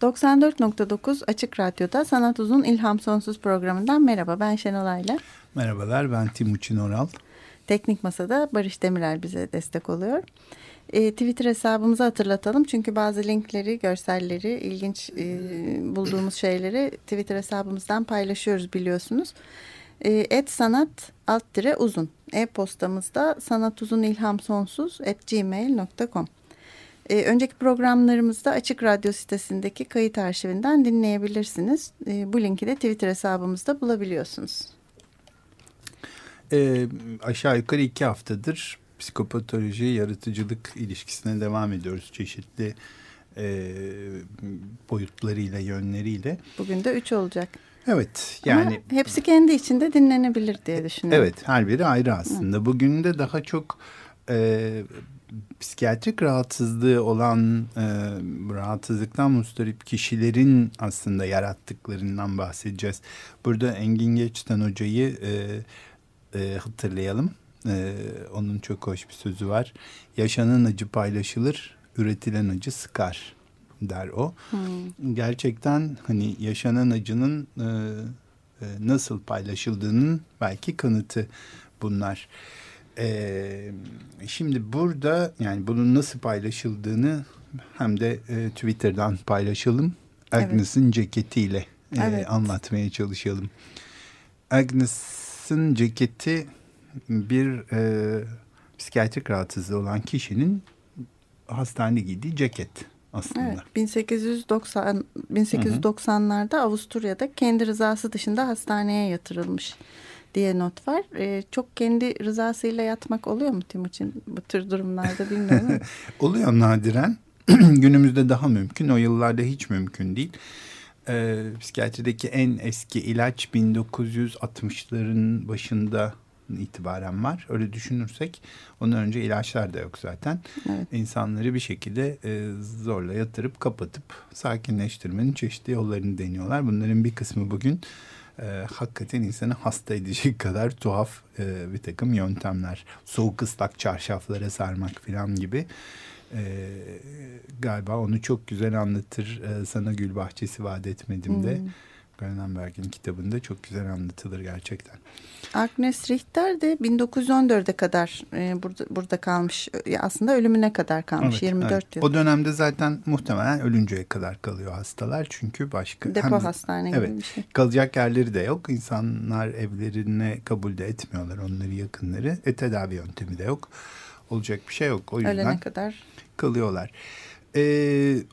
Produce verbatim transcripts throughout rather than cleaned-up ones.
doksan dört nokta dokuz Açık Radyo'da Sanat Uzun İlham Sonsuz programından merhaba, ben Şenol Ayla. Merhabalar, ben Timuçin Oral. Teknik Masa'da Barış Demirel bize destek oluyor. E, Twitter hesabımızı hatırlatalım çünkü bazı linkleri, görselleri, ilginç e, bulduğumuz şeyleri Twitter hesabımızdan paylaşıyoruz biliyorsunuz. Et sanat alt tire uzun. E-postamızda sanatuzunilhamsonsuz at gmail nokta com. Ee, önceki programlarımızda Açık Radyo sitesindeki kayıt arşivinden dinleyebilirsiniz. Ee, bu linki de Twitter hesabımızda bulabiliyorsunuz. Ee, aşağı yukarı iki haftadır psikopatoloji, yaratıcılık ilişkisine devam ediyoruz. Çeşitli e, boyutlarıyla, yönleriyle. Bugün de üç olacak. Evet. Yani ama hepsi kendi içinde dinlenebilir diye düşünüyorum. Evet, her biri ayrı aslında. Hı. Bugün de daha çok E, psikiyatrik rahatsızlığı olan e, rahatsızlıktan mustarip kişilerin aslında yarattıklarından bahsedeceğiz. Burada Engin Geçten Hoca'yı e, e, hatırlayalım. E, onun çok hoş bir sözü var. Yaşanan acı paylaşılır, üretilen acı sıkar der o. Hmm. Gerçekten hani yaşanan acının e, e, nasıl paylaşıldığının belki kanıtı bunlar. Ee, şimdi burada yani bunun nasıl paylaşıldığını hem de e, Twitter'dan paylaşalım. Agnes'in evet. ceketiyle e, evet. anlatmaya çalışalım. Agnes'in ceketi bir e, psikiyatrik rahatsızlığı olan kişinin hastanede giydiği ceket aslında. Evet, bin sekiz yüz doksanlarda Avusturya'da kendi rızası dışında hastaneye yatırılmış diye not var. Ee, çok kendi rızasıyla yatmak oluyor mu Timuçin? Bu tür durumlarda bilmiyorum. Oluyor nadiren. Günümüzde daha mümkün. O yıllarda hiç mümkün değil. Ee, psikiyatrideki en eski ilaç bin dokuz yüz altmışların başında itibaren var. Öyle düşünürsek ondan önce ilaçlar da yok zaten. Evet. İnsanları bir şekilde e, zorla yatırıp kapatıp sakinleştirmenin çeşitli yollarını deniyorlar. Bunların bir kısmı bugün E, hakikaten insanı hasta edecek kadar tuhaf e, bir takım yöntemler. Soğuk ıslak çarşaflara sarmak falan gibi. E, galiba onu çok güzel anlatır. E, sana gül bahçesi vaat etmedim de. Hmm. Grönenberg'in kitabında çok güzel anlatılır gerçekten. Agnes Richter de bin dokuz yüz on dörde kadar e, burada, burada kalmış. Aslında ölümüne kadar kalmış. Evet, yirmi dört evet. yıl. O dönemde zaten muhtemelen ölünceye kadar kalıyor hastalar. Çünkü başka depo hem, hastane gibi evet, bir şey. Kalacak yerleri de yok. İnsanlar evlerine kabul de etmiyorlar onları yakınları. E, tedavi yöntemi de yok. Olacak bir şey yok. O yüzden ölene kadar kalıyorlar. Evet.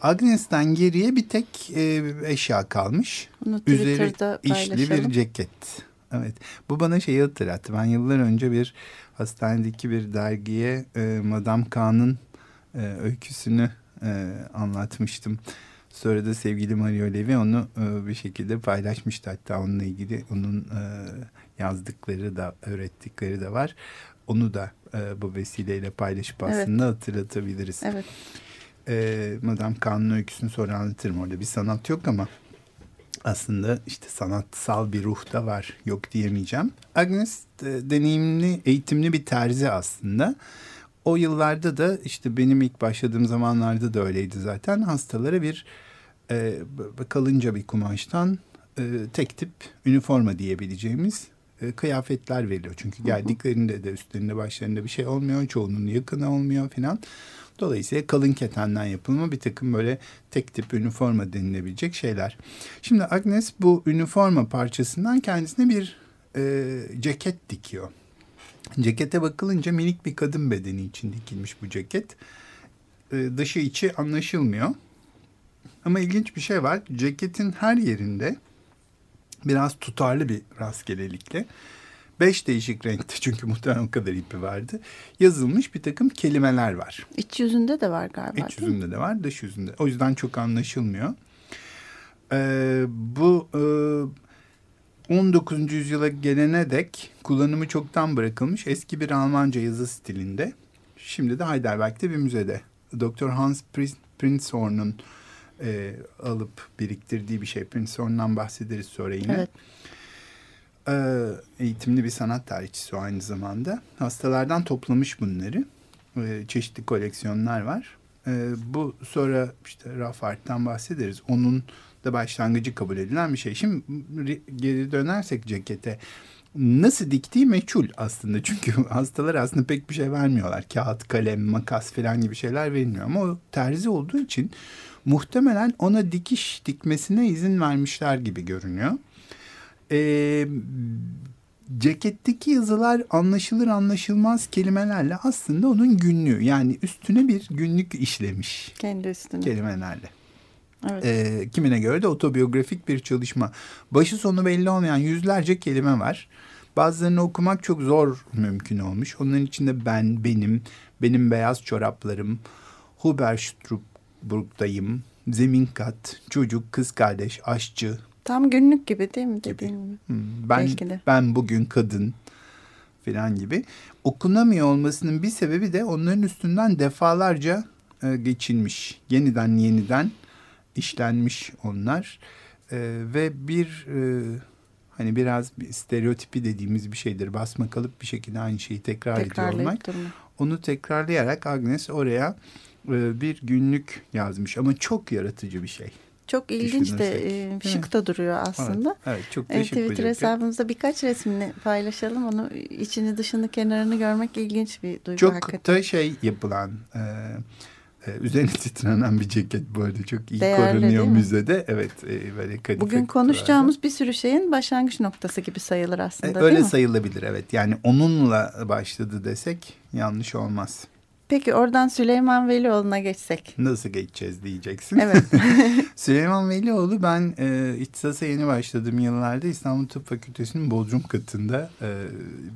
Agnes'ten geriye bir tek e, eşya kalmış. Bunu üzeri işli bir ceket. Evet. Bu bana şeyi hatırlattı. Ben yıllar önce bir hastanedeki bir dergiye e, Madame K'nın e, öyküsünü e, anlatmıştım. Sonra da sevgili Mario Levi onu e, bir şekilde paylaşmıştı. Hatta onunla ilgili onun e, yazdıkları da öğrettikleri de var. Onu da e, bu vesileyle paylaşıp aslında evet. hatırlatabiliriz. Evet. E, Madame K'nın öyküsünü sonra anlatırım. Orada bir sanat yok ama aslında işte sanatsal bir ruh da var. Yok diyemeyeceğim. Agnes e, deneyimli, eğitimli bir terzi aslında. O yıllarda da işte benim ilk başladığım zamanlarda da öyleydi zaten. Hastalara bir e, kalınca bir kumaştan e, tek tip üniforma diyebileceğimiz e, kıyafetler veriliyor. Çünkü geldiklerinde de üstlerinde başlarında bir şey olmuyor. Çoğunun yakını olmuyor filan. Dolayısıyla kalın ketenden yapılma bir takım böyle tek tip üniforma denilebilecek şeyler. Şimdi Agnes bu üniforma parçasından kendisine bir e, ceket dikiyor. Cekete bakılınca minik bir kadın bedeni için dikilmiş bu ceket. E, dışı içi anlaşılmıyor. Ama ilginç bir şey var. Ceketin her yerinde biraz tutarlı bir rastgelelikle beş değişik renkte, çünkü muhtemelen o kadar ipi vardı, yazılmış bir takım kelimeler var. İç yüzünde de var galiba. İç yüzünde de var, dış yüzünde. O yüzden çok anlaşılmıyor. Ee, bu e, on dokuzuncu yüzyıla gelene dek kullanımı çoktan bırakılmış eski bir Almanca yazı stilinde. Şimdi de Heidelberg'te bir müzede. Doktor Hans Prinzhorn'un e, alıp biriktirdiği bir şey. Prinzhorn'dan bahsederiz sonra yine. Evet. E, eğitimli bir sanat tarihçisi o aynı zamanda. Hastalardan toplamış bunları. E, çeşitli koleksiyonlar var. E, bu sonra işte Raf Art'tan bahsederiz. Onun da başlangıcı kabul edilen bir şey. Şimdi geri dönersek cekete, nasıl diktiği meçhul aslında. Çünkü hastalar aslında pek bir şey vermiyorlar. Kağıt, kalem, makas falan gibi şeyler verilmiyor. Ama o terzi olduğu için muhtemelen ona dikiş dikmesine izin vermişler gibi görünüyor. Ee, ceketteki yazılar anlaşılır anlaşılmaz kelimelerle aslında onun günlüğü. Yani üstüne bir günlük işlemiş. Kendi üstüne. Kelimelerle. Evet. E, kimine göre de otobiyografik bir çalışma. Başı sonu belli olmayan yüzlerce kelime var. Bazılarını okumak çok zor mümkün olmuş. Onların içinde ben, benim, benim beyaz çoraplarım, Hubert Strupp'dayım, zemin kat, çocuk, kız kardeş, aşçı. Tam günlük gibi değil mi dediğim? Ben, ben bugün kadın falan gibi. Okunamıyor olmasının bir sebebi de onların üstünden defalarca e, geçilmiş. Yeniden yeniden işlenmiş onlar ee, ve bir e, hani biraz bir stereotipi dediğimiz bir şeydir. Basma kalıp bir şekilde aynı şeyi tekrar ediyor olmak. Onu tekrarlayarak Agnes oraya e, bir günlük yazmış ama çok yaratıcı bir şey. Çok ilginç de e, şık da duruyor aslında. Evet, evet çok teşekkür ederim. Twitter hesabımızda birkaç resmini paylaşalım. Onu içini dışını kenarını görmek ilginç bir duygu çok hakikaten. Çok da şey yapılan... E, üzerine titrenen bir ceket bu arada. Çok iyi değerli, korunuyor müzede. Evet, e, böyle kadife. Bugün konuşacağımız vardı. Bir sürü şeyin başlangıç noktası gibi sayılır aslında e, öyle değil mi? Sayılabilir evet. Yani onunla başladı desek yanlış olmaz. Peki oradan Süleyman Velioğlu'na geçsek. Nasıl geçeceğiz diyeceksin. Evet. Süleyman Velioğlu ben e, İhtisas'a yeni başladığım yıllarda İstanbul Tıp Fakültesi'nin Bodrum katında e,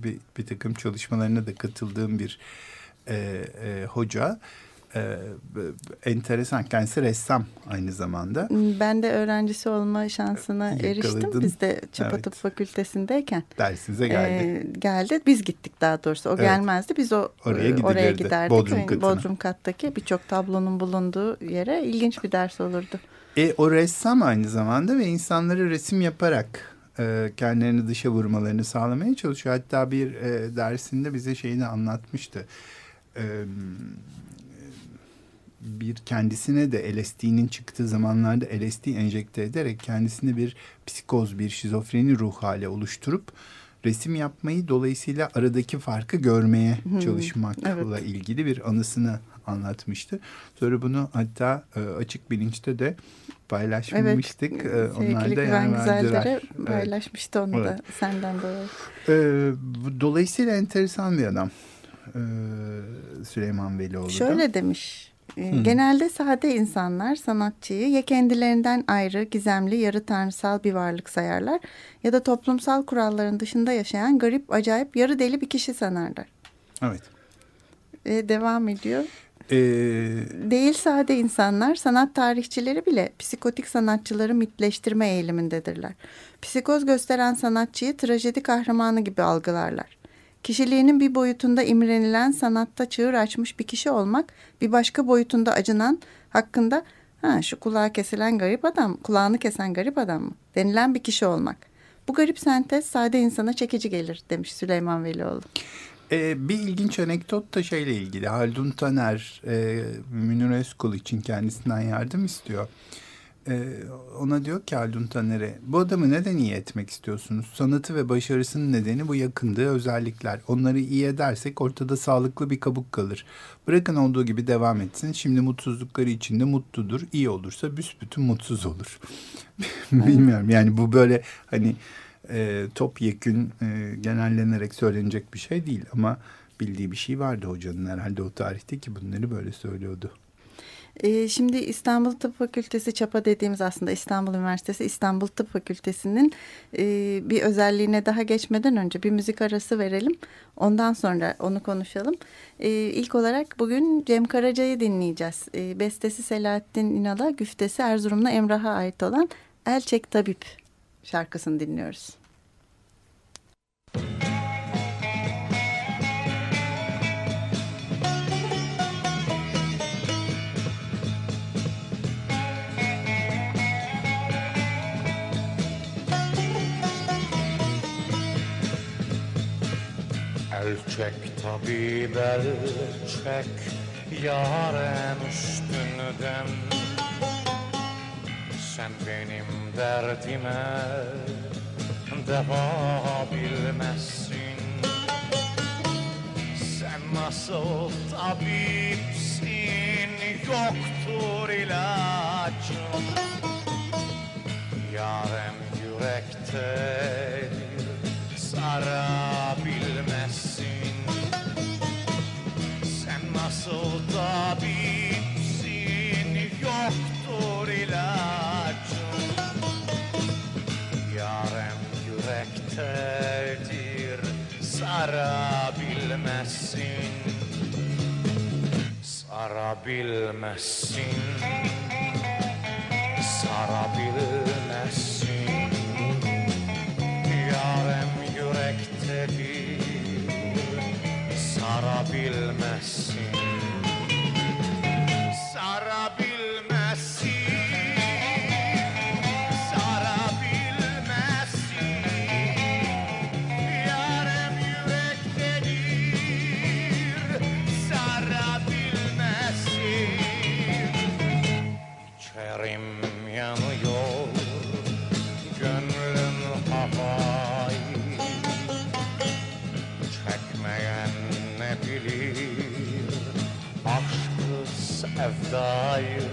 bir, bir takım çalışmalarına da katıldığım bir e, e, hoca. Ee, enteresan. Kendisi ressam aynı zamanda. Ben de öğrencisi olma şansına Yakaladın. eriştim. Biz de Çapa Tıp evet. Fakültesindeyken. Dersinize geldi. E, geldi. Biz gittik daha doğrusu. O evet. gelmezdi. Biz o oraya, oraya giderdik. Bodrum, yani, Bodrum kattaki birçok tablonun bulunduğu yere ilginç bir ders olurdu. E, o ressam aynı zamanda ve insanları resim yaparak e, kendilerini dışa vurmalarını sağlamaya çalışıyor. Hatta bir e, dersinde bize şeyini anlatmıştı. Eee bir kendisine de L S D'nin çıktığı zamanlarda L S D enjekte ederek kendisine bir psikoz, bir şizofreni ruh hali oluşturup resim yapmayı dolayısıyla aradaki farkı görmeye hmm, çalışmakla evet. ilgili bir anısını anlatmıştı. Sonra bunu hatta e, Açık Bilinç'te de paylaşmıştık. Evet, sevgili Güven Güzeller'e paylaşmıştı evet. onu da evet. senden dolayı. E, dolayısıyla enteresan bir adam e, Süleyman Velioğlu. Şöyle demiş... Hmm. Genelde sade insanlar sanatçıyı ya kendilerinden ayrı, gizemli, yarı tanrısal bir varlık sayarlar ya da toplumsal kuralların dışında yaşayan garip, acayip, yarı deli bir kişi sanarlar. Evet. Ee, devam ediyor. Ee... Değil sade insanlar, sanat tarihçileri bile psikotik sanatçıları mitleştirme eğilimindedirler. Psikoz gösteren sanatçıyı trajedi kahramanı gibi algılarlar. Kişiliğinin bir boyutunda imrenilen, sanatta çığır açmış bir kişi olmak, bir başka boyutunda acınan, hakkında ha şu kulağı kesilen garip adam, kulağını kesen garip adam mı denilen bir kişi olmak. Bu garip sentez sade insana çekici gelir demiş Süleyman Velioğlu. Ee, bir ilginç anekdot da şeyle ilgili. Haldun Taner e, Münir Özkul için kendisinden yardım istiyor. Ee, ona diyor ki Haldun Taner'e, bu adamı neden iyi etmek istiyorsunuz? Sanatı ve başarısının nedeni bu yakındığı özellikler. Onları iyi edersek ortada sağlıklı bir kabuk kalır. Bırakın olduğu gibi devam etsin. Şimdi mutsuzlukları içinde mutludur. İyi olursa büsbütün mutsuz olur. Bilmiyorum yani bu böyle hani e, topyekün e, genellenerek söylenecek bir şey değil. Ama bildiği bir şey vardı hocanın herhalde o tarihte ki bunları böyle söylüyordu. E, şimdi İstanbul Tıp Fakültesi, ÇAPA dediğimiz aslında İstanbul Üniversitesi İstanbul Tıp Fakültesi'nin e, bir özelliğine daha geçmeden önce bir müzik arası verelim. Ondan sonra onu konuşalım. E, ilk olarak bugün Cem Karaca'yı dinleyeceğiz. E, bestesi Selahattin İnal'a, güftesi Erzurumlu Emrah'a ait olan Elçek Tabip şarkısını dinliyoruz. Elçek tabip elçek yarem üstünden, sen benim derdime deva bilmezsin. Sen nasıl tabipsin, yoktur ilacın. Yarem yürektedir, sarabilmezsin. Sen nasıl tabipsin, yoktur ilacın. Yürektedir, sarabilmezsin, sarabilmezsin, sarabilmezsin. Yarem yürektedir, sarabilmezsin, sarabilmezsin. Evdayı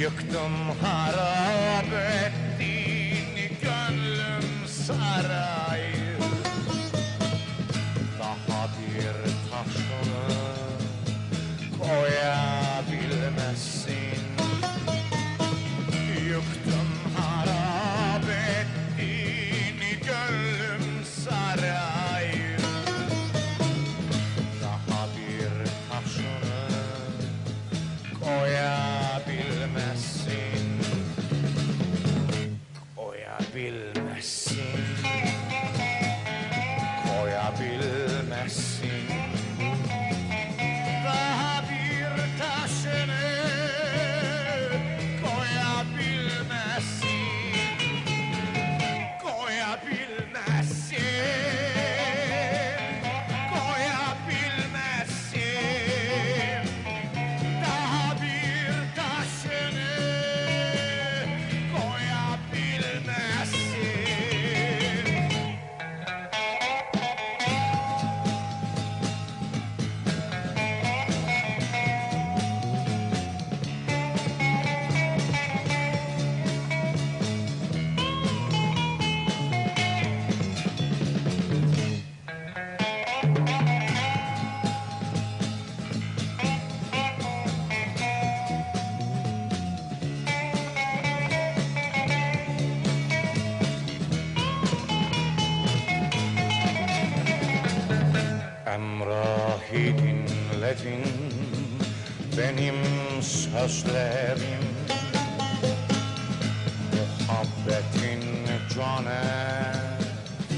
yıktım, harap ettin gönlüm sarayı. Daha bir taşını koyabilmezsin. Yıktım, harap ettin gönlüm sarayı. Daha bir taşını koyabilmezsin, koyabilmezsin, koyabilmezsin. Daha bir taşını koyabilmezsin, koyabilmezsin, koyabilmezsin. Daha bir taşını koyabilmezsin. Emrah'ı dinledin, benim sözlerim. Muhabbetin can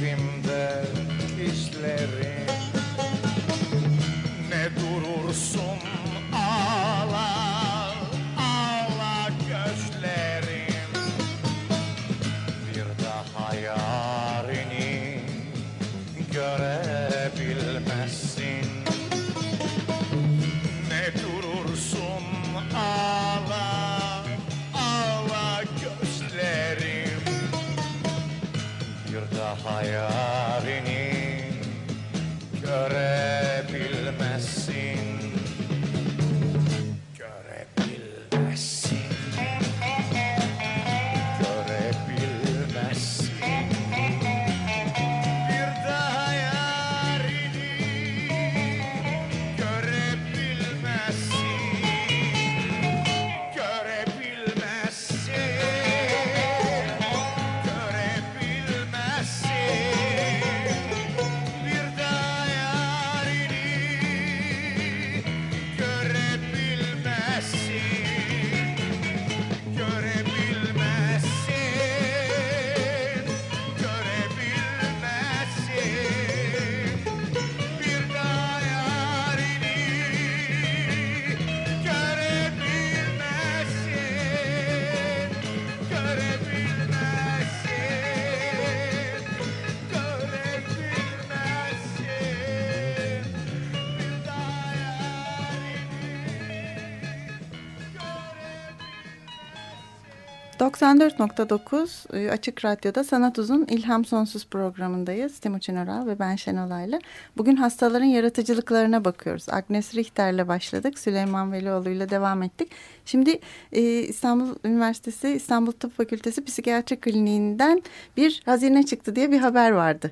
evimde işlerim. Ne durursun ağla, ağla gözlerim. Bir daha yarini görebilmezsin. Ne durursun ağla, ağla gözlerim. Bir daha yarini görebilmezsin. doksan dört nokta dokuz Açık Radyo'da Sanat Uzun İlham Sonsuz programındayız. Timuçin Oral ve ben Şenol Ayla. Bugün hastaların yaratıcılıklarına bakıyoruz. Agnes Richter'le başladık. Süleyman Velioğlu'yla devam ettik. Şimdi e, İstanbul Üniversitesi İstanbul Tıp Fakültesi Psikiyatri Kliniğinden bir hazine çıktı diye bir haber vardı.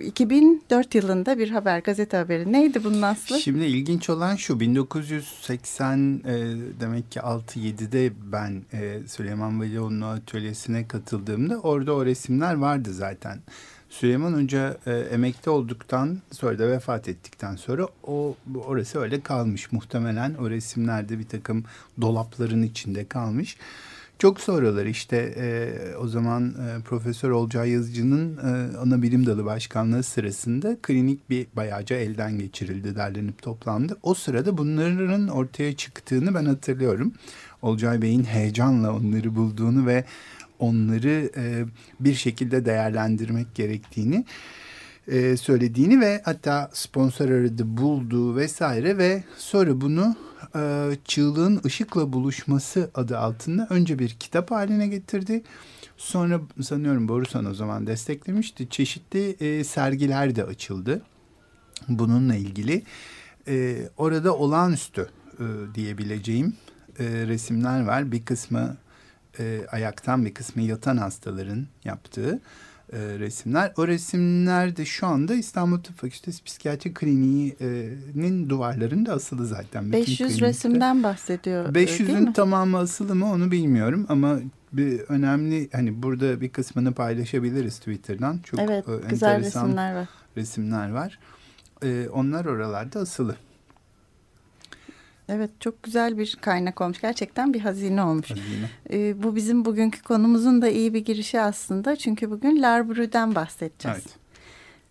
iki bin dört yılında bir haber, gazete haberi. Neydi bunun aslı? Şimdi ilginç olan şu, bin dokuz yüz seksen e, demek ki altı yedide ben e, Süleyman Velioğlu'nun atölyesine katıldığımda orada o resimler vardı zaten. Süleyman Hoca e, emekli olduktan sonra da vefat ettikten sonra o orası öyle kalmış. Muhtemelen o resimlerde bir takım dolapların içinde kalmış. Çok sonraları işte e, o zaman e, Profesör Olcay Yazıcı'nın e, ana bilim dalı başkanlığı sırasında klinik bir bayağıca elden geçirildi, derlenip toplandı. O sırada bunların ortaya çıktığını ben hatırlıyorum. Olcay Bey'in heyecanla onları bulduğunu ve onları e, bir şekilde değerlendirmek gerektiğini e, söylediğini ve hatta sponsor aradı, buldu vesaire ve sonra bunu Çığlığın Işıkla Buluşması adı altında önce bir kitap haline getirdi. Sonra sanıyorum Borusan o zaman desteklemişti. Çeşitli e, sergiler de açıldı bununla ilgili. E, orada olağanüstü e, diyebileceğim e, resimler var. Bir kısmı e, ayaktan, bir kısmı yatan hastaların yaptığı e, resimler. O resimler de şu anda İstanbul Tıp Fakültesi Psikiyatri Kliniği'nin duvarlarında asılı zaten. beş yüz resimden bahsediyor. beş yüzün tamamı asılı mı onu bilmiyorum ama bir önemli, hani burada bir kısmını paylaşabiliriz Twitter'dan. Çok evet, güzel resimler var. Resimler var. E, onlar oralarda asılı. Evet, çok güzel bir kaynak olmuş. Gerçekten bir hazine olmuş. Hazine. Ee, bu bizim bugünkü konumuzun da iyi bir girişi aslında. Çünkü bugün L'Art Brut'ten bahsedeceğiz.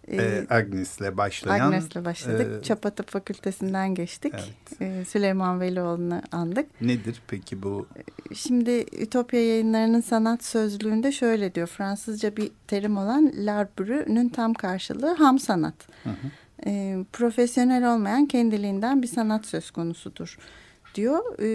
Evet. Ee, Agnes'le başlayan. Agnes'le başladık. E, Çapa Tıp Fakültesinden geçtik. Evet. Ee, Süleyman Velioğlu'nu andık. Nedir peki bu? Şimdi Ütopya Yayınları'nın sanat sözlüğünde şöyle diyor. Fransızca bir terim olan L'Art Brut'nün tam karşılığı ham sanat. Hı hı. E, profesyonel olmayan kendiliğinden bir sanat söz konusudur diyor. E,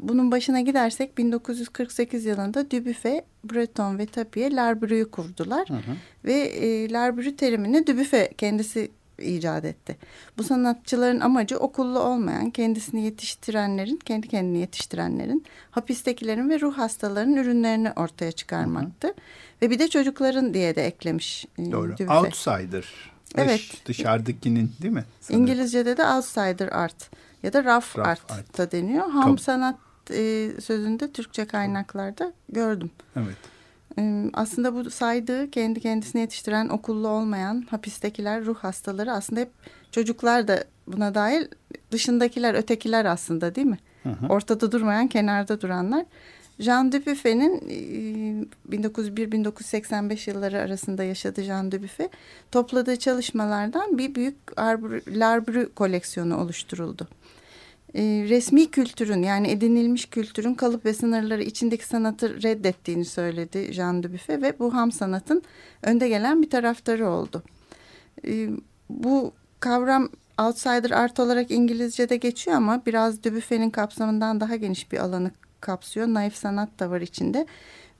bunun başına gidersek bin dokuz yüz kırk sekiz yılında Dubuffet, Breton ve Tapie L'Art Brut'u kurdular. Hı hı. Ve e, L'Art Brut terimini Dubuffet kendisi icat etti. Bu sanatçıların amacı okullu olmayan, kendisini yetiştirenlerin, kendi kendini yetiştirenlerin, hapistekilerin ve ruh hastalarının ürünlerini ortaya çıkarmaktı. Hı hı. Ve bir de çocukların diye de eklemiş e, Doğru. Dubuffet. Outsider. Evet. Dışarıdakinin değil mi? Sanırım. İngilizce'de de outsider art ya da rough, rough art, art da deniyor. Ham Kab- sanat e, sözünde Türkçe kaynaklarda gördüm. Evet. E, aslında bu saydığı kendi kendisini yetiştiren, okullu olmayan, hapistekiler, ruh hastaları aslında hep çocuklar da buna dahil, dışındakiler, ötekiler aslında değil mi? Hı hı. Ortada durmayan, kenarda duranlar. Jean Dubuffet'in bin dokuz yüz bir - bin dokuz yüz seksen beş yılları arasında yaşadığı Jean Dubuffet topladığı çalışmalardan bir büyük L'Art Brut koleksiyonu oluşturuldu. Resmi kültürün, yani edinilmiş kültürün kalıp ve sınırları içindeki sanatı reddettiğini söyledi Jean Dubuffet ve bu ham sanatın önde gelen bir taraftarı oldu. Bu kavram outsider art olarak İngilizce'de geçiyor ama biraz Dubuffet'in kapsamından daha geniş bir alanı kapsıyor. Naif sanat da var içinde.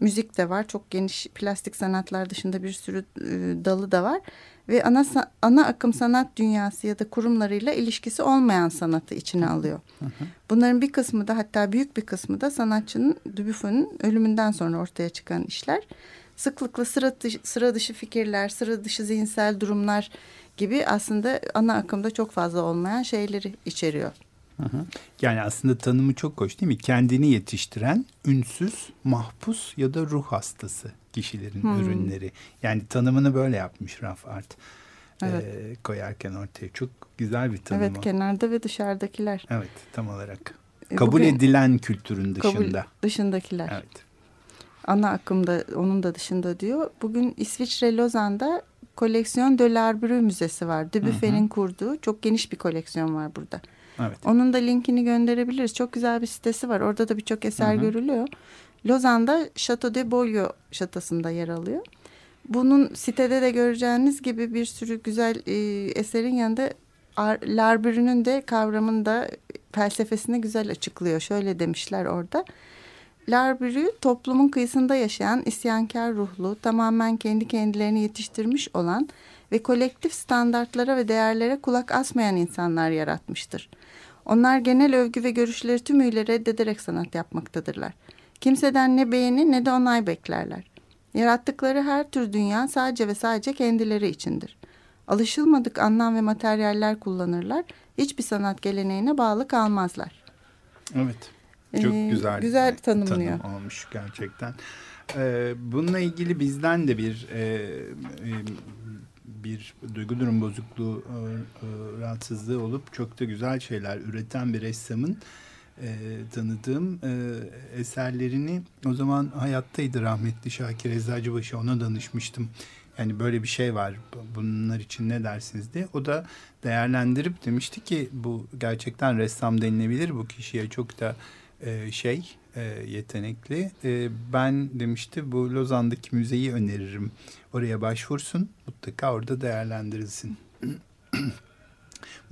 Müzik de var. Çok geniş, plastik sanatlar dışında bir sürü e, dalı da var. Ve ana ana akım sanat dünyası ya da kurumlarıyla ilişkisi olmayan sanatı içine alıyor. Hı hı. Bunların bir kısmı da, hatta büyük bir kısmı da sanatçının Dubuffet'in ölümünden sonra ortaya çıkan işler. Sıklıkla sıra dışı, sıra dışı fikirler, sıra dışı zihinsel durumlar gibi aslında ana akımda çok fazla olmayan şeyleri içeriyor. Yani aslında tanımı çok hoş değil mi? Kendini yetiştiren, ünsüz, mahpus ya da ruh hastası kişilerin hmm. ürünleri. Yani tanımını böyle yapmış Rough Art. Evet. E, koyarken ortaya çok güzel bir tanım. Evet, o. Kenarda ve dışarıdakiler. Evet, tam olarak. Kabul Bugün, edilen kültürün dışında. Kabul dışındakiler. Evet. Ana akımda, onun da dışında diyor. Bugün İsviçre Lozan'da Koleksiyon de L'Art Brut Müzesi var. Dubuffet'in kurduğu çok geniş bir koleksiyon var burada. Evet. Onun da linkini gönderebiliriz. Çok güzel bir sitesi var. Orada da birçok eser Hı-hı. görülüyor. Lozan'da Château de Beaulieu şatasında yer alıyor. Bunun sitede de göreceğiniz gibi bir sürü güzel e, eserin yanında L'Art Brut'nün de kavramını da, felsefesini güzel açıklıyor. Şöyle demişler orada. L'Art Brut toplumun kıyısında yaşayan isyankar ruhlu, tamamen kendi kendilerini yetiştirmiş olan ve kolektif standartlara ve değerlere kulak asmayan insanlar yaratmıştır. Onlar genel övgü ve görüşleri tümüyle reddederek sanat yapmaktadırlar. Kimseden ne beğeni ne de onay beklerler. Yarattıkları her tür dünya sadece ve sadece kendileri içindir. Alışılmadık anlam ve materyaller kullanırlar. Hiçbir sanat geleneğine bağlı kalmazlar. Evet. Çok ee, güzel, güzel tanımlıyor. Tanım olmuş gerçekten. Ee, bununla ilgili bizden de bir e, e, bir duygu durum bozukluğu e, rahatsızlığı olup çok da güzel şeyler üreten bir ressamın e, tanıdığım e, eserlerini, o zaman hayattaydı rahmetli Şakir Eczacıbaşı, ona danışmıştım. Yani böyle bir şey var, bunlar için ne dersiniz diye. O da değerlendirip demişti ki bu gerçekten ressam denilebilir bu kişiye, çok da e, şey e, yetenekli. E, ben demişti bu Lozan'daki müzeyi öneririm. Oraya başvursun, mutlaka orada değerlendirilsin.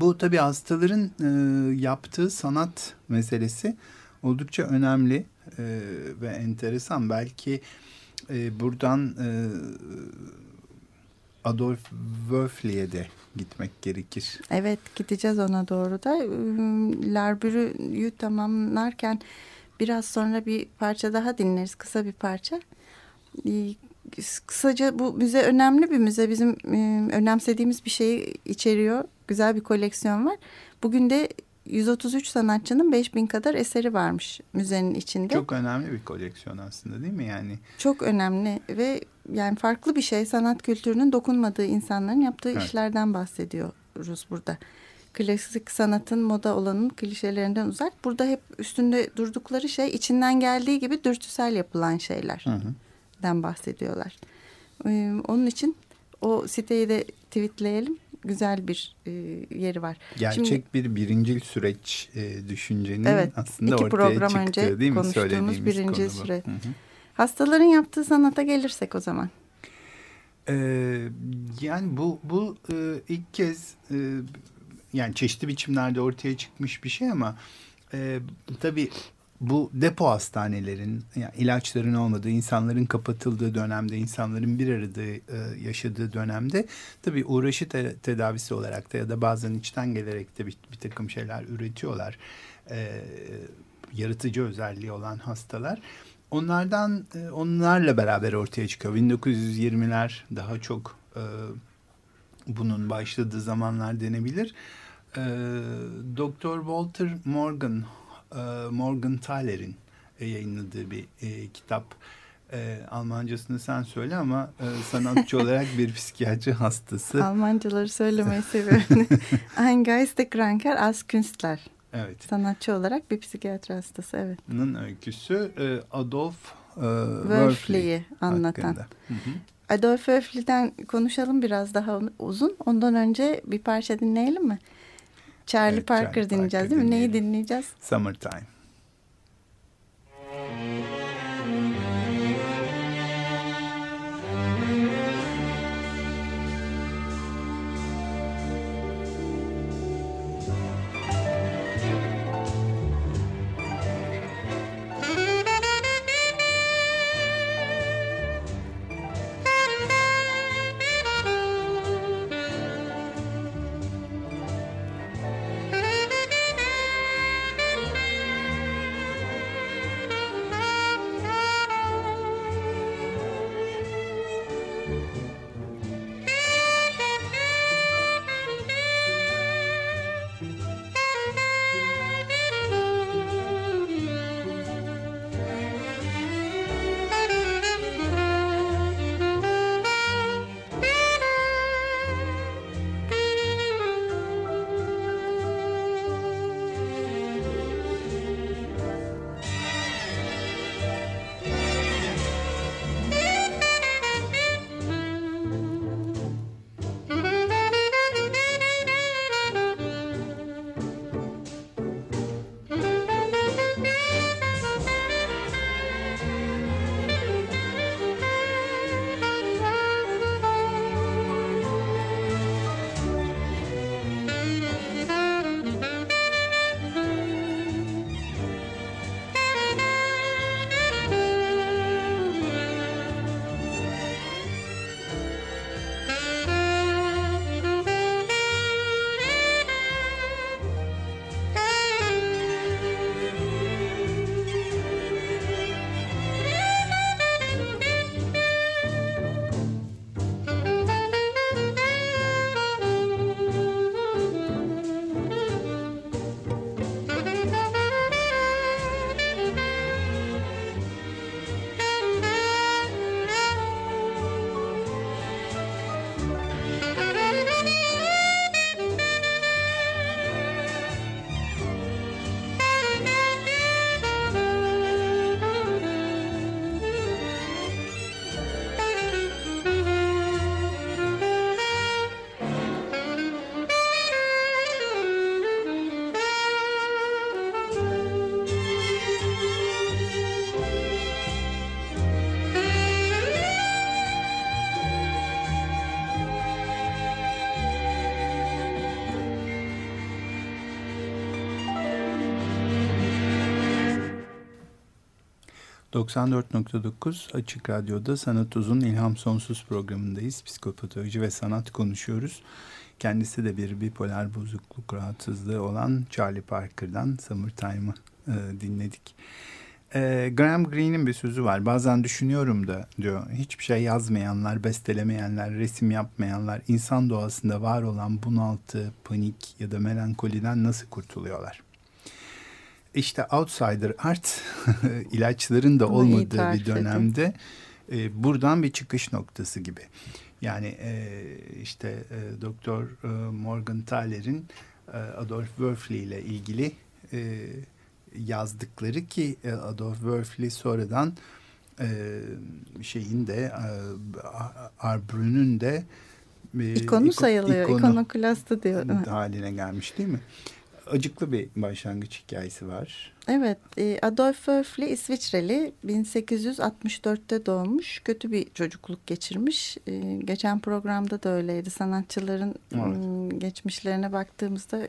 Bu tabii hastaların e, yaptığı sanat meselesi oldukça önemli e, ve enteresan. Belki e, buradan e, Adolf Wölfli'ye de gitmek gerekir. Evet, gideceğiz ona doğru da. L'Art Brut'u tamamlarken biraz sonra bir parça daha dinleriz, kısa bir parça. Kısaca bu müze önemli bir müze, bizim önemsediğimiz bir şeyi içeriyor. Güzel bir koleksiyon var. Bugün de yüz otuz üç sanatçının beş bin kadar eseri varmış müzenin içinde. Çok önemli bir koleksiyon aslında, değil mi yani? Çok önemli ve yani farklı bir şey, sanat kültürünün dokunmadığı insanların yaptığı evet. işlerden bahsediyoruz burada. Klasik sanatın, moda olanın klişelerinden uzak. Burada hep üstünde durdukları şey, içinden geldiği gibi dürtüsel yapılan şeylerden bahsediyorlar. Ee, onun için o siteyi de tweetleyelim. Güzel bir e, yeri var. Gerçek Şimdi, bir birincil süreç e, düşüncenin evet, aslında ortaya çıktığı, değil mi? Evet, iki program önce konuştuğumuz birincil süreç. Hastaların yaptığı sanata gelirsek o zaman. Ee, yani bu bu e, ilk kez e, yani çeşitli biçimlerde ortaya çıkmış bir şey ama e, tabii bu depo hastanelerin, yani ilaçların olmadığı, insanların kapatıldığı dönemde, insanların bir arada e, yaşadığı dönemde tabii uğraşı te- tedavisi olarak da ya da bazen içten gelerek de bir, bir takım şeyler üretiyorlar. E, yaratıcı özelliği olan hastalar. Onlardan, e, onlarla beraber ortaya çıkıyor. bin dokuz yüz yirmiler daha çok e, bunun başladığı zamanlar denebilir. E, Doktor Walter Morgan Morgenthaler'in yayınladığı bir e, kitap. E, Almancasını sen söyle ama e, sanatçı olarak bir psikiyatri hastası. Almancaları söylemeyi seviyorum. Ein Geisteskranker als Künstler. Evet. Sanatçı olarak bir psikiyatri hastası. Evet. Bunun öyküsü e, Adolf e, Wölfli'yi anlatan. Hı hı. Adolf Wölfli'den konuşalım biraz daha uzun. Ondan önce bir parça dinleyelim mi? Charlie evet, Parker Charlie dinleyeceğiz Parker değil mi? Dinleyelim. Neyi dinleyeceğiz? Summertime. doksan dört nokta dokuz Açık Radyo'da Sanat Uzun İlham Sonsuz programındayız. Psikopatoloji ve sanat konuşuyoruz. Kendisi de bir bipolar bozukluk rahatsızlığı olan Charlie Parker'dan Summertime'ı e, dinledik. E, Graham Greene'in bir sözü var. Bazen düşünüyorum da diyor, hiçbir şey yazmayanlar, bestelemeyenler, resim yapmayanlar insan doğasında var olan bunaltı, panik ya da melankoliden nasıl kurtuluyorlar? İşte outsider art ilaçların da olmadığı bir dönemde e, buradan bir çıkış noktası gibi. Yani e, işte e, Doktor e, Morgenthaler'in e, Adolf Wölfli ile ilgili e, yazdıkları ki e, Adolf Wölfli sonradan e, şeyin de e, Arbrun'un de e, ikonu iko, sayılıyor. İkonoklastı diyor. Haline gelmiş değil mi? Acıklı bir başlangıç hikayesi var. Evet, Adolf Wölfli İsviçreli, bin sekiz yüz altmış dörtte doğmuş, kötü bir çocukluk geçirmiş. Geçen programda da öyleydi. Sanatçıların evet. geçmişlerine baktığımızda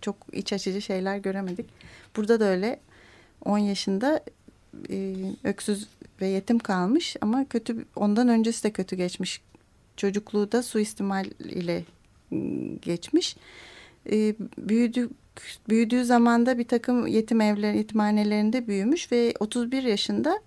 çok iç açıcı şeyler göremedik. Burada da öyle. on yaşında öksüz ve yetim kalmış ama kötü, ondan öncesi de kötü geçmiş. Çocukluğu da suistimal ile geçmiş. E, büyüdük, büyüdüğü zamanda bir takım yetim evleri, yetimhanelerinde büyümüş ve otuz bir yaşında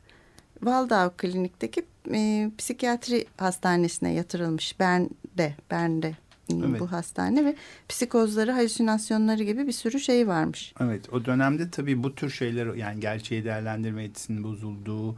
Waldau klinikteki e, psikiyatri hastanesine yatırılmış. Bern'de, Bern'de evet. bu hastane ve psikozları, halüsinasyonları gibi bir sürü şey varmış. Evet, o dönemde tabii bu tür şeyler, yani gerçeği değerlendirme yetisinin bozulduğu,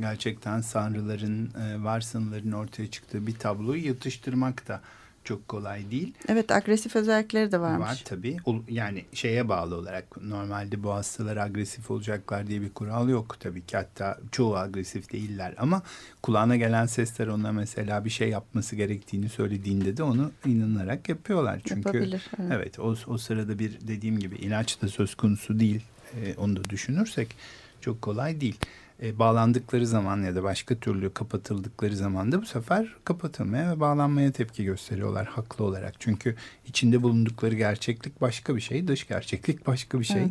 gerçekten sanrıların, e, varsınların ortaya çıktığı bir tabloyu yatıştırmak da çok kolay değil. Evet, agresif özellikleri de varmış. Var tabii. Yani şeye bağlı olarak normalde bu hastalar agresif olacaklar diye bir kural yok tabii ki. Hatta çoğu agresif değiller ama kulağına gelen sesler ona mesela bir şey yapması gerektiğini söylediğinde de onu inanarak yapıyorlar. Çünkü yapabilir, evet, evet o, o sırada bir dediğim gibi ilaç da söz konusu değil. Ee, onu da düşünürsek çok kolay değil. E, bağlandıkları zaman ya da başka türlü kapatıldıkları zaman da bu sefer kapatılmaya ve bağlanmaya tepki gösteriyorlar haklı olarak. Çünkü içinde bulundukları gerçeklik başka bir şey, dış gerçeklik başka bir şey.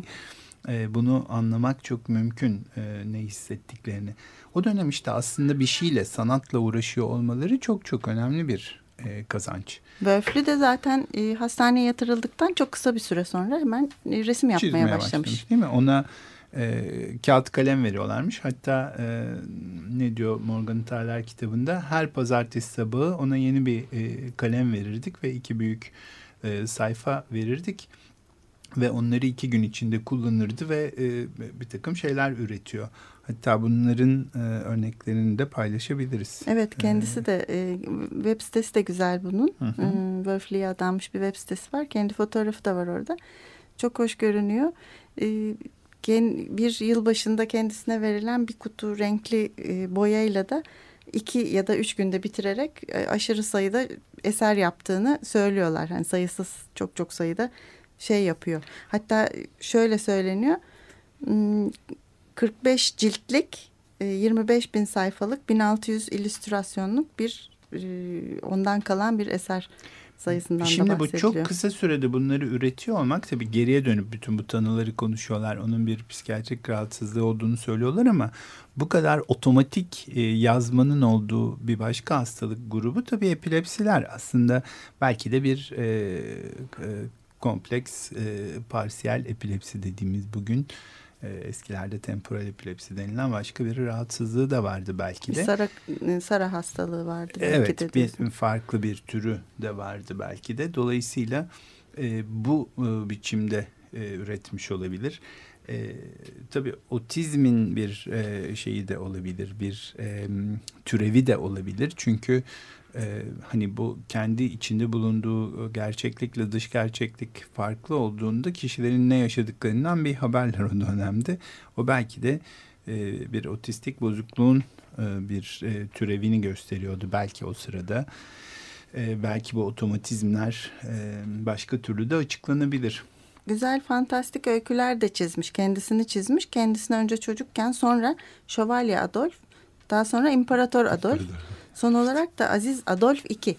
Evet. E, bunu anlamak çok mümkün, e, ne hissettiklerini. O dönem işte aslında bir şeyle, sanatla uğraşıyor olmaları çok çok önemli bir e, kazanç. Wölfli de zaten e, hastaneye yatırıldıktan çok kısa bir süre sonra hemen e, resim yapmaya Çizmeye başlamış. başlamış. Değil mi? Ona E, kağıt kalem veriyorlarmış. Hatta e, ne diyor Morgenthaler kitabında, her pazartesi sabahı ona yeni bir e, kalem verirdik ve iki büyük e, sayfa verirdik ve onları iki gün içinde kullanırdı ve e, bir takım şeyler üretiyor. Hatta bunların e, örneklerini de paylaşabiliriz. Evet, kendisi ee, de e, web sitesi de güzel bunun. Wölfli'ye adanmış bir web sitesi var. Kendi fotoğrafı da var orada. Çok hoş görünüyor. E, Bir yıl başında kendisine verilen bir kutu renkli boyayla da iki ya da üç günde bitirerek aşırı sayıda eser yaptığını söylüyorlar. Hani sayısız, çok çok sayıda şey yapıyor. Hatta şöyle söyleniyor, kırk beş ciltlik, yirmi beş bin sayfalık, bin altı yüz illüstrasyonluk bir, ondan kalan bir eser sayısından Şimdi da bahsediliyor. Bu çok kısa sürede bunları üretiyor olmak, tabii geriye dönüp bütün bu tanıları konuşuyorlar. Onun bir psikiyatrik rahatsızlığı olduğunu söylüyorlar ama bu kadar otomatik yazmanın olduğu bir başka hastalık grubu tabii epilepsiler. Aslında belki de bir e, e, kompleks e, parsiyel epilepsi dediğimiz bugün. Eskilerde temporal epilepsi denilen başka bir rahatsızlığı da vardı belki de. Sara, Sara hastalığı vardı belki evet, de. Evet, bir farklı bir türü de vardı belki de. Dolayısıyla e, bu e, biçimde e, üretmiş olabilir. E, tabii otizmin bir e, şeyi de olabilir, bir e, türevi de olabilir. Çünkü e, hani bu kendi içinde bulunduğu gerçeklikle dış gerçeklik farklı olduğunda kişilerin ne yaşadıklarından bir haberler o dönemde. O belki de e, bir otistik bozukluğun e, bir e, türevini gösteriyordu belki o sırada. E, belki bu otomatizmler e, başka türlü de açıklanabilir. Güzel, fantastik öyküler de çizmiş. Kendisini çizmiş. Kendisini önce çocukken, sonra Şövalye Adolf, daha sonra İmparator Adolf. Son olarak da Aziz Adolf ikinci.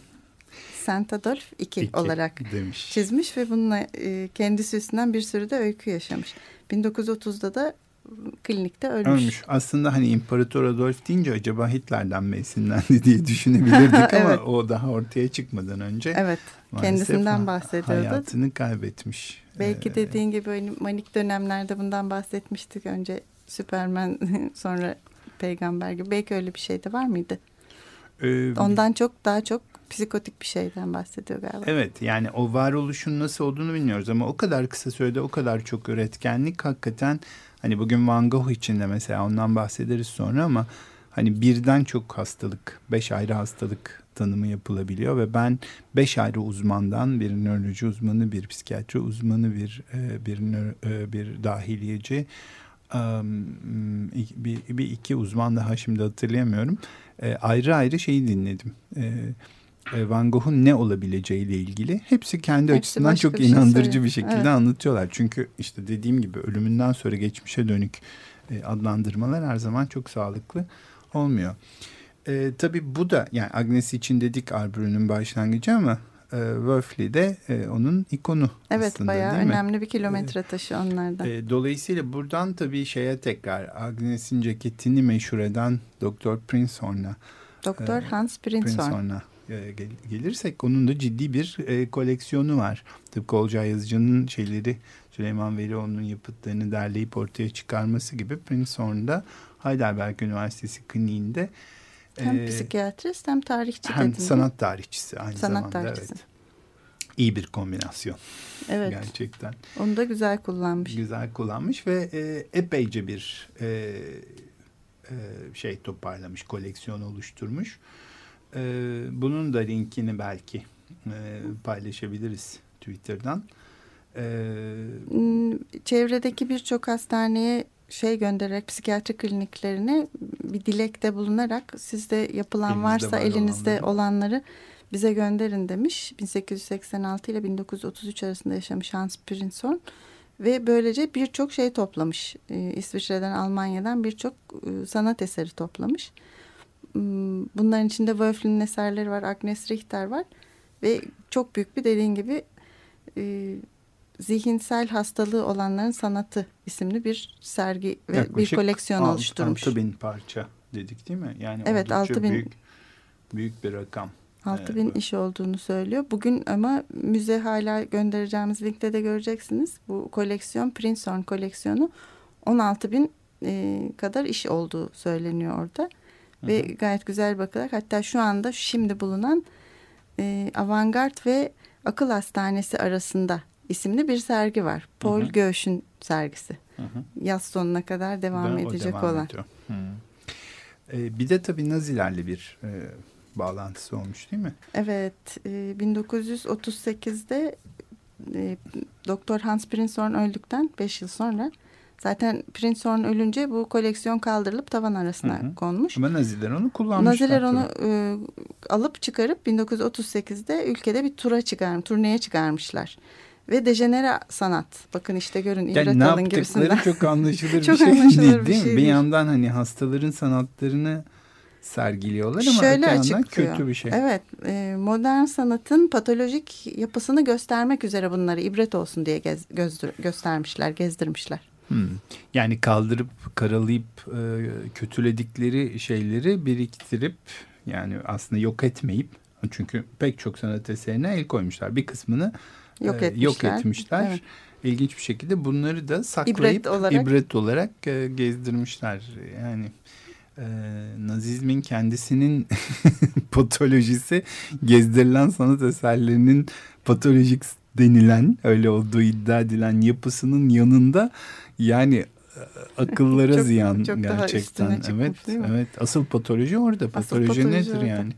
Saint Adolf ikinci olarak demiş. Çizmiş ve bununla e, kendisi üstünden bir sürü de öykü yaşamış. bin dokuz yüz otuzda da klinikte ölmüş. Ölmüş. Aslında hani İmparator Adolf deyince acaba Hitler'den mi esinlendi diye düşünebilirdik ama evet. O daha ortaya çıkmadan önce. Evet. Kendisinden bahsediyordu. Hayatını kaybetmiş. Belki ee, dediğin gibi manik dönemlerde bundan bahsetmiştik. Önce Süpermen sonra peygamber gibi. Belki öyle bir şey de var mıydı? Ee, Ondan çok daha çok psikotik bir şeyden bahsediyor galiba. Evet, yani o varoluşun nasıl olduğunu bilmiyoruz ama o kadar kısa sürede o kadar çok üretkenlik hakikaten, hani bugün Van Gogh için de mesela ondan bahsederiz sonra ama hani birden çok hastalık, beş ayrı hastalık tanımı yapılabiliyor ve ben beş ayrı uzmandan, bir nöroloji uzmanı, bir psikiyatri uzmanı, bir bir nöro, bir dahiliyeci, bir, bir iki uzman daha şimdi hatırlayamıyorum, ayrı ayrı şeyi dinledim. Van Gogh'un ne olabileceğiyle ilgili hepsi kendi hepsi açısından çok bir inandırıcı şey bir şekilde evet. anlatıyorlar. Çünkü işte dediğim gibi ölümünden sonra geçmişe dönük adlandırmalar her zaman çok sağlıklı olmuyor. E, tabii bu da yani Agnes için dedik Arbrü'nün başlangıcı ama e, Wölfli de e, onun ikonu evet, aslında değil mi? Evet, bayağı önemli bir kilometre taşı onlardan. E, dolayısıyla buradan tabii şeye tekrar Agnes'in ceketini meşhur eden Doktor Prinzhorn'a. Doktor e, Hans Prinzhorn. Prinzhorn'a. Gelirsek onun da ciddi bir e, koleksiyonu var. Tıpkı Olcay Yazıcı'nın şeyleri, Süleyman Velioğlu'nun yapıtlarını derleyip ortaya çıkarması gibi Prinzhorn'da Heidelberg Üniversitesi kliniğinde e, hem psikiyatrist hem tarihçi hem dedim, sanat tarihçisi aynı sanat zamanda tarihçisi. Evet. İyi bir kombinasyon. Evet. Gerçekten. Onu da güzel kullanmış. Güzel kullanmış ve e, epeyce bir e, e, şey toparlamış, koleksiyon oluşturmuş. Ee, bunun da linkini belki e, paylaşabiliriz Twitter'dan. Ee, Çevredeki birçok hastaneye şey göndererek psikiyatri kliniklerine bir dilekte bulunarak sizde yapılan elinizde varsa elinizde olanları. olanları bize gönderin demiş. bin sekiz yüz seksen altı ile bin dokuz yüz otuz üç arasında yaşamış Hans Prinzhorn ve böylece birçok şey toplamış. Ee, İsviçre'den, Almanya'dan birçok e, sanat eseri toplamış. Bunların içinde Wölfli'nin eserleri var, Agnes Richter var ve çok büyük bir dediğin gibi e, zihinsel hastalığı olanların sanatı isimli bir sergi ve yaklaşık bir koleksiyon alt, oluşturmuş. altı bin parça dedik değil mi? Yani evet, altı bin büyük, büyük bir rakam. altı bin ee, iş olduğunu söylüyor. Bugün ama müze hala göndereceğimiz linkte de göreceksiniz. Bu koleksiyon, Prinzhorn koleksiyonu on altı bin e, kadar iş olduğu söyleniyor orada. Ve hı hı. gayet güzel bakarak hatta şu anda şimdi bulunan e, Avantgard ve Akıl Hastanesi arasında isimli bir sergi var. Paul Gauguin sergisi. Hı hı. Yaz sonuna kadar devam ben edecek devam olan. E, bir de tabii Nazilerle bir e, bağlantısı olmuş değil mi? Evet. E, bin dokuz yüz otuz sekizde e, Doktor Hans Prinzhorn öldükten beş yıl sonra zaten Prinzhorn ölünce bu koleksiyon kaldırılıp tavan arasına hı hı. konmuş. Ama Naziler onu kullanmışlar. Naziler onu e, alıp çıkarıp bin dokuz yüz otuz sekizde ülkede bir tura çıkarmış, turneye çıkarmışlar. Ve dejenere sanat. Bakın işte görün yani ibret alın gibisinden. Ne yaptıkları çok anlaşılır çok bir şey anlaşılır değil, bir değil mi? Şey bir yandan hani hastaların sanatlarını sergiliyorlar ama şöyle öte yandan kötü bir şey. Evet, e, modern sanatın patolojik yapısını göstermek üzere bunları ibret olsun diye gez, gözdür, göstermişler, gezdirmişler. Hmm. Yani kaldırıp, karalayıp, e, kötüledikleri şeyleri biriktirip yani aslında yok etmeyip çünkü pek çok sanat eserine el koymuşlar. Bir kısmını yok etmişler. E, yok etmişler. Evet. İlginç bir şekilde bunları da saklayıp ibret olarak, ibret olarak e, gezdirmişler. Yani e, Nazizmin kendisinin patolojisi gezdirilen sanat eserlerinin patolojik denilen, öyle olduğu iddia edilen yapısının yanında yani akıllara çok, ziyan çok gerçekten. Daha çıkmış, evet, evet. Asıl patoloji orada. Patoloji, patoloji nedir orada. Yani?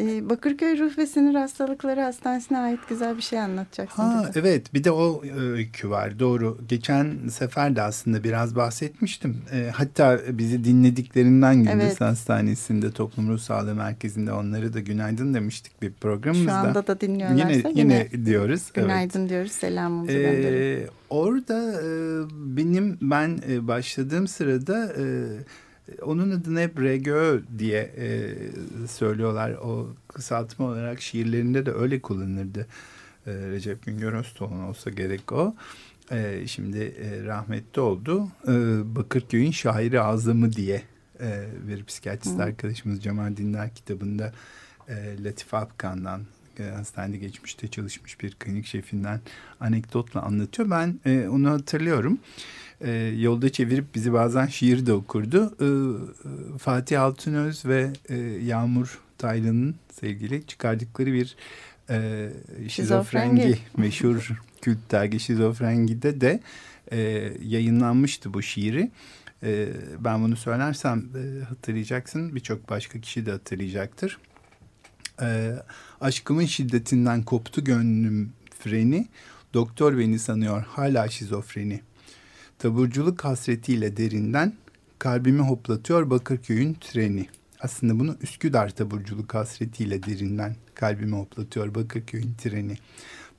Ee, Bakırköy Ruh ve Sinir Hastalıkları Hastanesi'ne ait güzel bir şey anlatacaksın. Ha, evet, bir de o öykü var. Doğru. Geçen sefer de aslında biraz bahsetmiştim. E, hatta bizi dinlediklerinden Gündüz evet. Hastanesi'nde Toplum Ruh Sağlığı Merkezi'nde onları da günaydın demiştik bir programımızda. Şu anda da dinliyorlarsa yine, yine, yine diyoruz. Günaydın evet. diyoruz. Selamımızı ee, gönderiyoruz. Orada e, benim ben e, başladığım sırada E, onun adını hep R G Ö diye e, söylüyorlar. O kısaltma olarak şiirlerinde de öyle kullanırdı. E, Recep Güngör Öztoğan olsa gerek o. e, şimdi e, rahmetli oldu. E, Bakırköy'ün şairi azamı diye e, bir psikiyatrist Hı. arkadaşımız Cemal Dindar kitabında e, Latife Apkan'dan, hastanede geçmişte çalışmış bir klinik şefinden anekdotla anlatıyor. Ben e, onu hatırlıyorum. E, yolda çevirip bizi bazen şiir de okurdu. E, Fatih Altunöz ve e, Yağmur Taylan'ın sevgili çıkardıkları bir e, şizofrengi, şizofrengi meşhur kült dergi Şizofrengi'de de e, yayınlanmıştı bu şiiri. E, ben bunu söylersem e, hatırlayacaksın. Birçok başka kişi de hatırlayacaktır. E, aşkımın şiddetinden koptu gönlüm freni, doktor beni sanıyor hala şizofreni. Taburculuk hasretiyle derinden, kalbimi hoplatıyor Bakırköy'ün treni. Aslında bunu Üsküdar taburculuk hasretiyle derinden, kalbimi hoplatıyor Bakırköy'ün treni.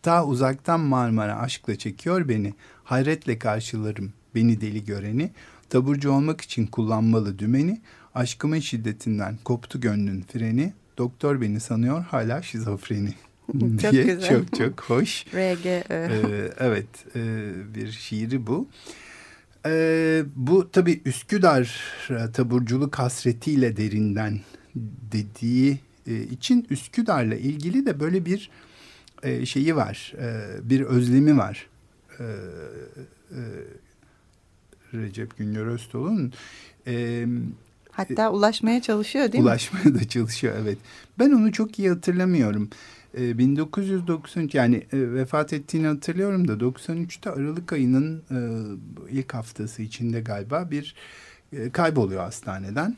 Ta uzaktan Marmara aşkla çekiyor beni, hayretle karşılarım beni deli göreni. Taburcu olmak için kullanmalı dümeni, aşkımın şiddetinden koptu gönlün freni. Doktor beni sanıyor hala şizofreni diye çok, güzel. çok çok hoş. R G E. Ee, evet e, bir şiiri bu. Ee, bu tabii Üsküdar taburculuk hasretiyle derinden dediği e, için Üsküdar'la ilgili de böyle bir e, şeyi var. E, bir özlemi var. E, e, Recep Güngör Öztol'un... E, Hatta ulaşmaya çalışıyor değil ulaşmaya mi? Ulaşmaya da çalışıyor, evet. Ben onu çok iyi hatırlamıyorum. E, bin dokuz yüz doksan üç yani e, vefat ettiğini hatırlıyorum da doksan üçte Aralık ayının e, ilk haftası içinde galiba bir e, kayboluyor hastaneden.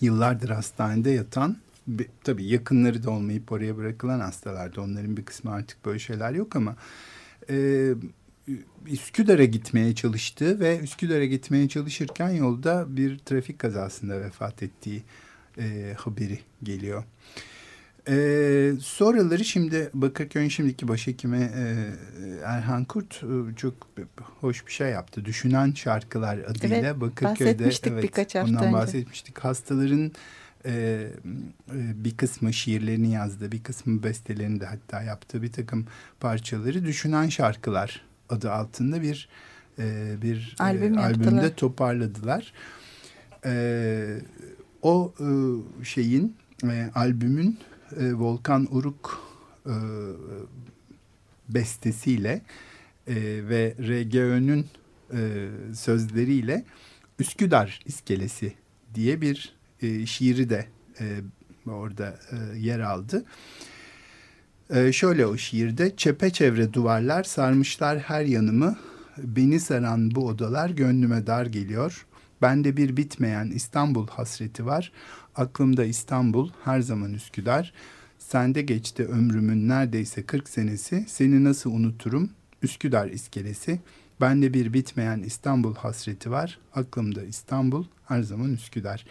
Yıllardır hastanede yatan, bir, tabii yakınları da olmayıp oraya bırakılan hastalardı. Onların bir kısmı artık böyle şeyler yok ama... E, Üsküdar'a gitmeye çalıştığı ve Üsküdar'a gitmeye çalışırken yolda bir trafik kazasında vefat ettiği e, haberi geliyor. E, sonraları şimdi Bakırköy'ün şimdiki başhekimi e, Erhan Kurt e, çok hoş bir şey yaptı. Düşünen Şarkılar adıyla evet, Bakırköy'de evet, birkaç hafta ondan önce bahsetmiştik. Hastaların Ee, bir kısmı şiirlerini yazdı, bir kısmı bestelerini de hatta yaptığı bir takım parçaları Düşünen Şarkılar adı altında bir e, bir Albüm e, albümde toparladılar. Ee, o e, şeyin e, albümün e, Volkan Uruk e, bestesiyle e, ve R G Ö'nün e, sözleriyle Üsküdar İskelesi diye bir E, şiiri de e, orada e, yer aldı. E, şöyle o şiirde: çepeçevre duvarlar sarmışlar her yanımı, beni saran bu odalar gönlüme dar geliyor. Bende bir bitmeyen İstanbul hasreti var. Aklımda İstanbul, her zaman Üsküdar. Sende geçti ömrümün neredeyse kırk senesi. Seni nasıl unuturum? Üsküdar iskelesi. Bende bir bitmeyen İstanbul hasreti var. Aklımda İstanbul, her zaman Üsküdar.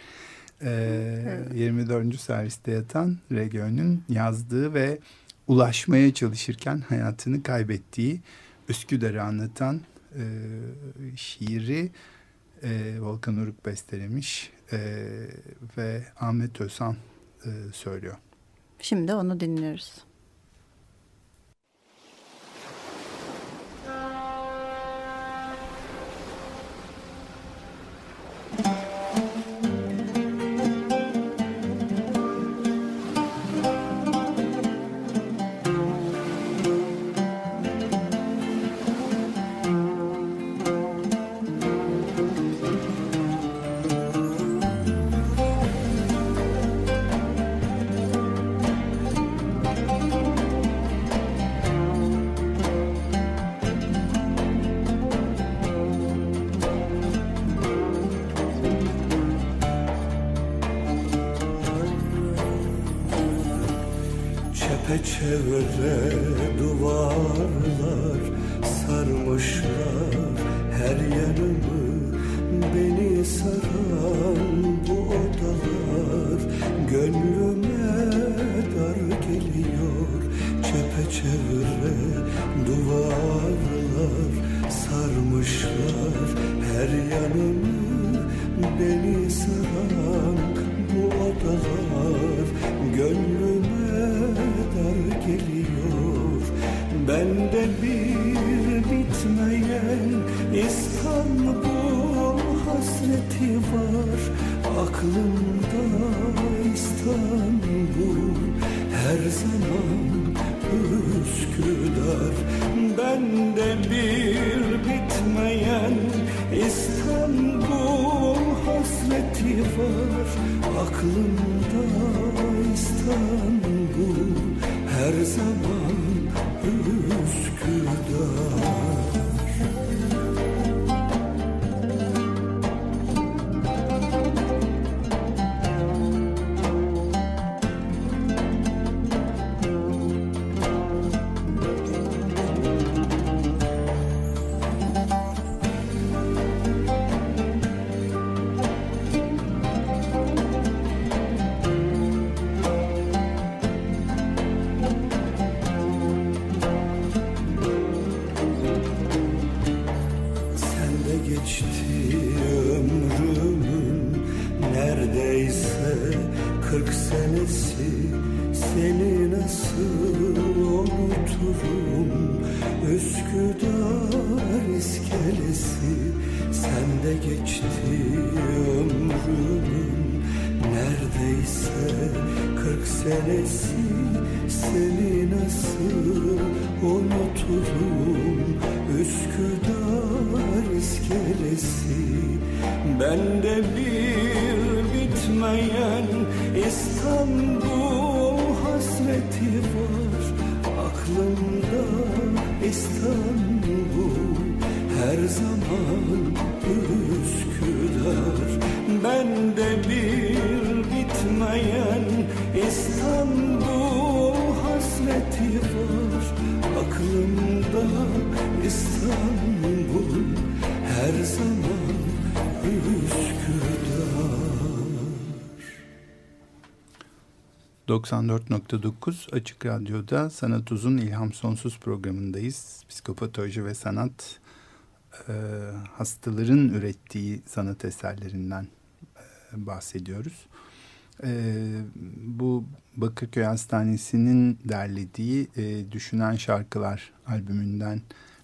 Ee, yirmi dördüncü serviste yatan R G Ö'nün yazdığı ve ulaşmaya çalışırken hayatını kaybettiği Üsküdar'ı anlatan e, şiiri e, Volkan Uruk bestelemiş e, ve Ahmet Özhan e, söylüyor. Şimdi onu dinliyoruz. Çevre duvarlar sarmışlar her yanımı, beni saran bu odalar gönlüme dar geliyor. Çepeçevre duvarlar sarmışlar her yanımı, beni saran bu odalar gönlüme geliyor. Bende bir bitmeyen Aklımda İstanbul, her zaman Üsküdar. Bende bir bitmeyen İstanbul hasreti var. Aklımda İstanbul, her zaman Üsküdar. doksan dört nokta dokuz Açık Radyo'da Sanat Uzun İlham Sonsuz programındayız. Psikopatoloji ve sanat e, hastaların ürettiği sanat eserlerinden e, bahsediyoruz. E, bu Bakırköy Hastanesi'nin derlediği e, Düşünen Şarkılar albümünden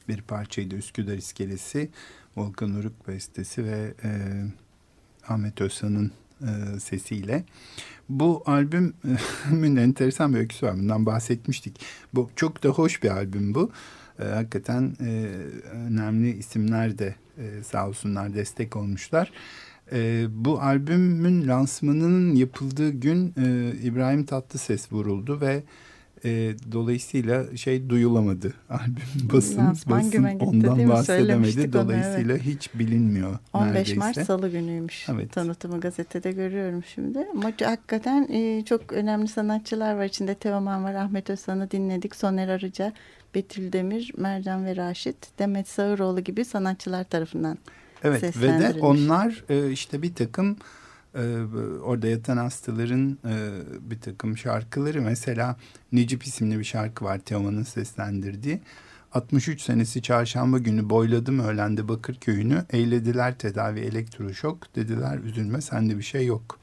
bir parçaydı. Üsküdar İskelesi, Volkan Uruk bestesi ve e, Ahmet Özhan'ın e, sesiyle. Bu albümün enteresan bir öyküsü var. Bundan bahsetmiştik. Bu çok da hoş bir albüm bu. Ee, hakikaten e, önemli isimler de e, sağ olsunlar destek olmuşlar. E, bu albümün lansmanının yapıldığı gün e, İbrahim Tatlıses vuruldu ve e, dolayısıyla şey duyulamadı. Albüm basın basın ondan gitti, bahsedemedi. Dolayısıyla onu, evet. Hiç bilinmiyor on beş neredeyse. Mart Salı günüymüş. Evet. Tanıtımı gazetede görüyorum şimdi. Ama hakikaten e, çok önemli sanatçılar var. İçinde Teoman var, Ahmet Özhan'ı dinledik. Soner Arıca, Betül Demir, Mercan ve Raşit, Demet Sağıroğlu gibi sanatçılar tarafından evet, seslendirilmiş. Ve de onlar e, işte bir takım Ee, orada yatan hastaların e, bir takım şarkıları, mesela Necip isimli bir şarkı var Teoman'ın seslendirdiği. altmış üç senesi çarşamba günü boyladım öğlende Bakırköy'ünü, eylediler tedavi elektroşok, dediler üzülme sende bir şey yok.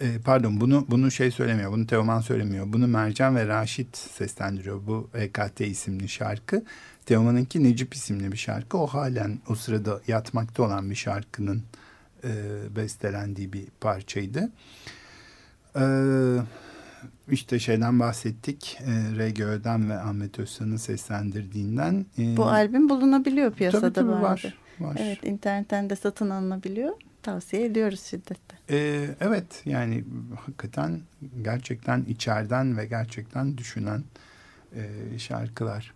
Ee, pardon bunu bunu şey söylemiyor, bunu Teoman söylemiyor, bunu Mercan ve Raşit seslendiriyor bu E K T isimli şarkı. Teoman'ınki Necip isimli bir şarkı, o halen o sırada yatmakta olan bir şarkının bestelendiği bir parçaydı. Ee, işte şeyden bahsettik. E, R G Ö'den ve Ahmet Özhan'ın seslendirdiğinden. E, Bu albüm bulunabiliyor piyasada. Tabii, tabii var, var. Evet, internetten de satın alınabiliyor. Tavsiye ediyoruz şiddetle. Ee, evet yani hakikaten gerçekten içeriden ve gerçekten düşünen e, şarkılar.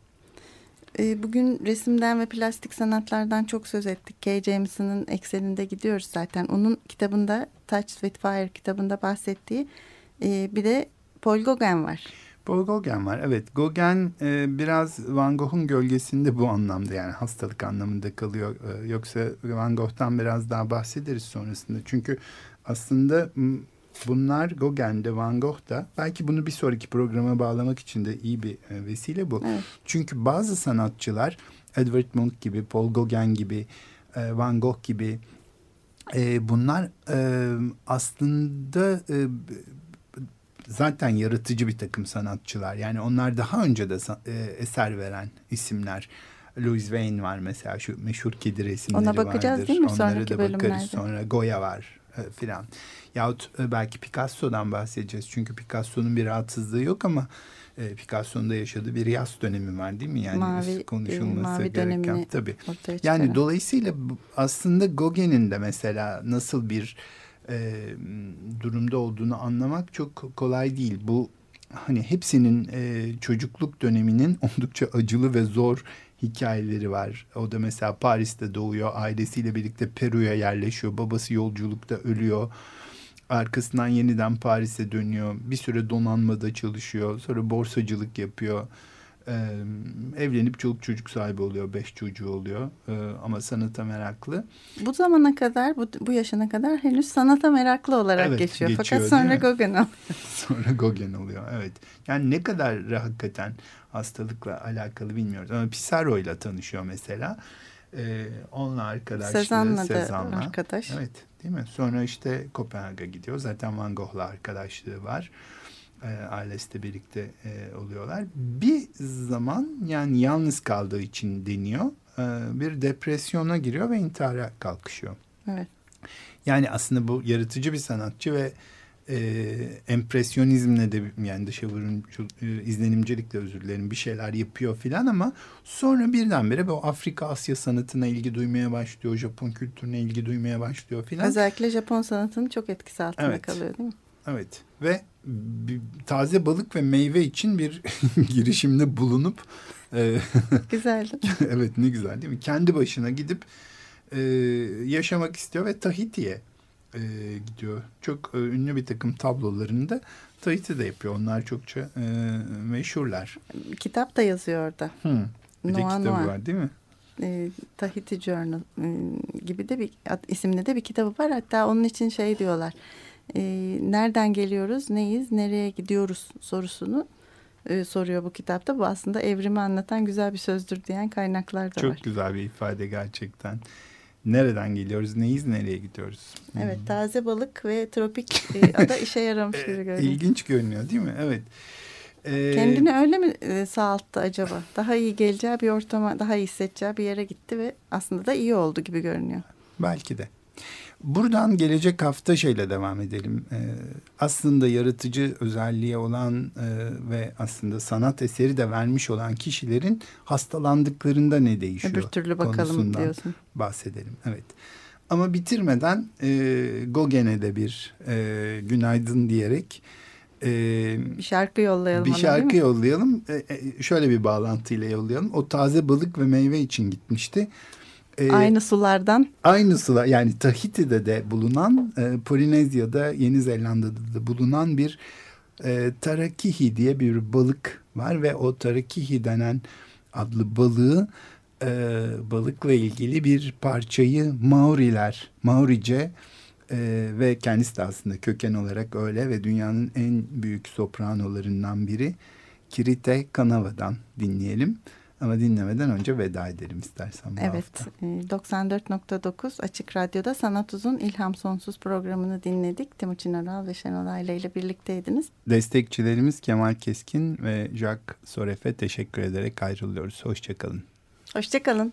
Bugün resimden ve plastik sanatlardan çok söz ettik. Kay Jameson'ın ekseninde gidiyoruz zaten. Onun kitabında, Touch with Fire kitabında bahsettiği bir de Paul Gauguin var. Paul Gauguin var, evet. Gauguin biraz Van Gogh'un gölgesinde bu anlamda, yani hastalık anlamında kalıyor. Yoksa Van Gogh'tan biraz daha bahsederiz sonrasında. Çünkü aslında bunlar Gauguin'de, Van Gogh'da, belki bunu bir sonraki programa bağlamak için de iyi bir vesile bu. Evet. Çünkü bazı sanatçılar Edward Munch gibi, Paul Gauguin gibi, Van Gogh gibi bunlar aslında zaten yaratıcı bir takım sanatçılar. Yani onlar daha önce de eser veren isimler. Louis Vuitton var mesela, şu meşhur kedi resimleri vardır. Ona bakacağız vardır. Değil mi? Onlara sonraki da bakarız bölümlerde. Sonra Goya var e, filan. Yahut e, belki Picasso'dan bahsedeceğiz. Çünkü Picasso'nun bir rahatsızlığı yok ama e, Picasso'nun da yaşadığı bir yas dönemi var değil mi? Yani mavi, konuşulması e, gereken tabii. Yani dolayısıyla aslında Gauguin'in de mesela nasıl bir e, durumda olduğunu anlamak çok kolay değil. Bu hani hepsinin e, çocukluk döneminin oldukça acılı ve zor hikayeleri var. O da mesela Paris'te doğuyor, ailesiyle birlikte Peru'ya yerleşiyor, babası yolculukta ölüyor, arkasından yeniden Paris'e dönüyor, bir süre donanmada çalışıyor, sonra borsacılık yapıyor, ee, evlenip çoluk çocuk sahibi oluyor, beş çocuğu oluyor ee, ama sanata meraklı. Bu zamana kadar, bu, bu yaşına kadar henüz sanata meraklı olarak evet, geçiyor. geçiyor. Fakat sonra Gauguin oluyor. Sonra Gauguin oluyor, evet. Yani ne kadar hakikaten hastalıkla alakalı bilmiyoruz ama Pissarro ile tanışıyor mesela. Ee, onunla arkadaşlığı, Sezan'la, Sezan'la da arkadaş. Evet, değil mi? Sonra işte Kopenhag'a gidiyor. Zaten Van Gogh'la arkadaşlığı var. E, ailesiyle birlikte e, oluyorlar. Bir zaman yani yalnız kaldığı için deniyor. E, bir depresyona giriyor ve intihara kalkışıyor. Evet. Yani aslında bu yaratıcı bir sanatçı ve e, empresyonizmle de yani dışa vurum e, izlenimcilikle özür dilerim bir şeyler yapıyor filan ama sonra birdenbire bu Afrika Asya sanatına ilgi duymaya başlıyor. Japon kültürüne ilgi duymaya başlıyor filan. Özellikle Japon sanatının çok etkisi altında evet. kalıyor değil mi? Evet ve taze balık ve meyve için bir girişimde bulunup e, güzeldi. Evet ne güzel değil mi? Kendi başına gidip e, yaşamak istiyor ve Tahiti'ye e, gidiyor. Çok e, ünlü bir takım tablolarını da Tahiti'de yapıyor. Onlar çokça e, meşhurlar. Kitap da yazıyor orada. Hmm. Bir de kitabı var değil mi? E, Tahiti Journal gibi de bir isimli de bir kitabı var. Hatta onun için şey diyorlar. E, nereden geliyoruz, neyiz, nereye gidiyoruz sorusunu e, soruyor bu kitapta. Bu aslında evrimi anlatan güzel bir sözdür diyen kaynaklar da çok var. Çok güzel bir ifade gerçekten. Nereden geliyoruz, neyiz, nereye gidiyoruz? Evet, taze balık ve tropik e, ada işe yaramış gibi görünüyor. İlginç görünüyor değil mi? Evet. Ee, Kendini öyle mi e, sağalttı acaba? Daha iyi geleceği bir ortama, daha iyi hissedeceği bir yere gitti ve aslında da iyi oldu gibi görünüyor. Belki de. Buradan gelecek hafta şeyle devam edelim. Ee, aslında yaratıcı özelliğe olan e, ve aslında sanat eseri de vermiş olan kişilerin hastalandıklarında ne değişiyor? Öbür türlü bakalım diyorsun. Bahsedelim. Evet. Ama bitirmeden e, Gauguin'e de bir e, günaydın diyerek e, bir şarkı yollayalım. Bir şarkı yollayalım. E, şöyle bir bağlantıyla yollayalım. O taze balık ve meyve için gitmişti. Ee, aynı sulardan. Aynı sular yani Tahiti'de de bulunan, e, Polinezya'da, Yeni Zelanda'da da bulunan bir e, tarakihi diye bir balık var ve o tarakihi denen adlı balığı e, balıkla ilgili bir parçayı Maoriler, Maorice e, ve kendisi de aslında köken olarak öyle ve dünyanın en büyük sopranolarından biri Kirite Kanava'dan dinleyelim. Ama dinlemeden önce veda edelim istersen bu evet, hafta. Evet, doksan dört nokta dokuz Açık Radyo'da Sanat Uzun İlham Sonsuz programını dinledik. Timuçin Oral ve Şenol Ayla ile birlikteydiniz. Destekçilerimiz Kemal Keskin ve Jacques Soref'e teşekkür ederek ayrılıyoruz. Hoşçakalın. Hoşçakalın.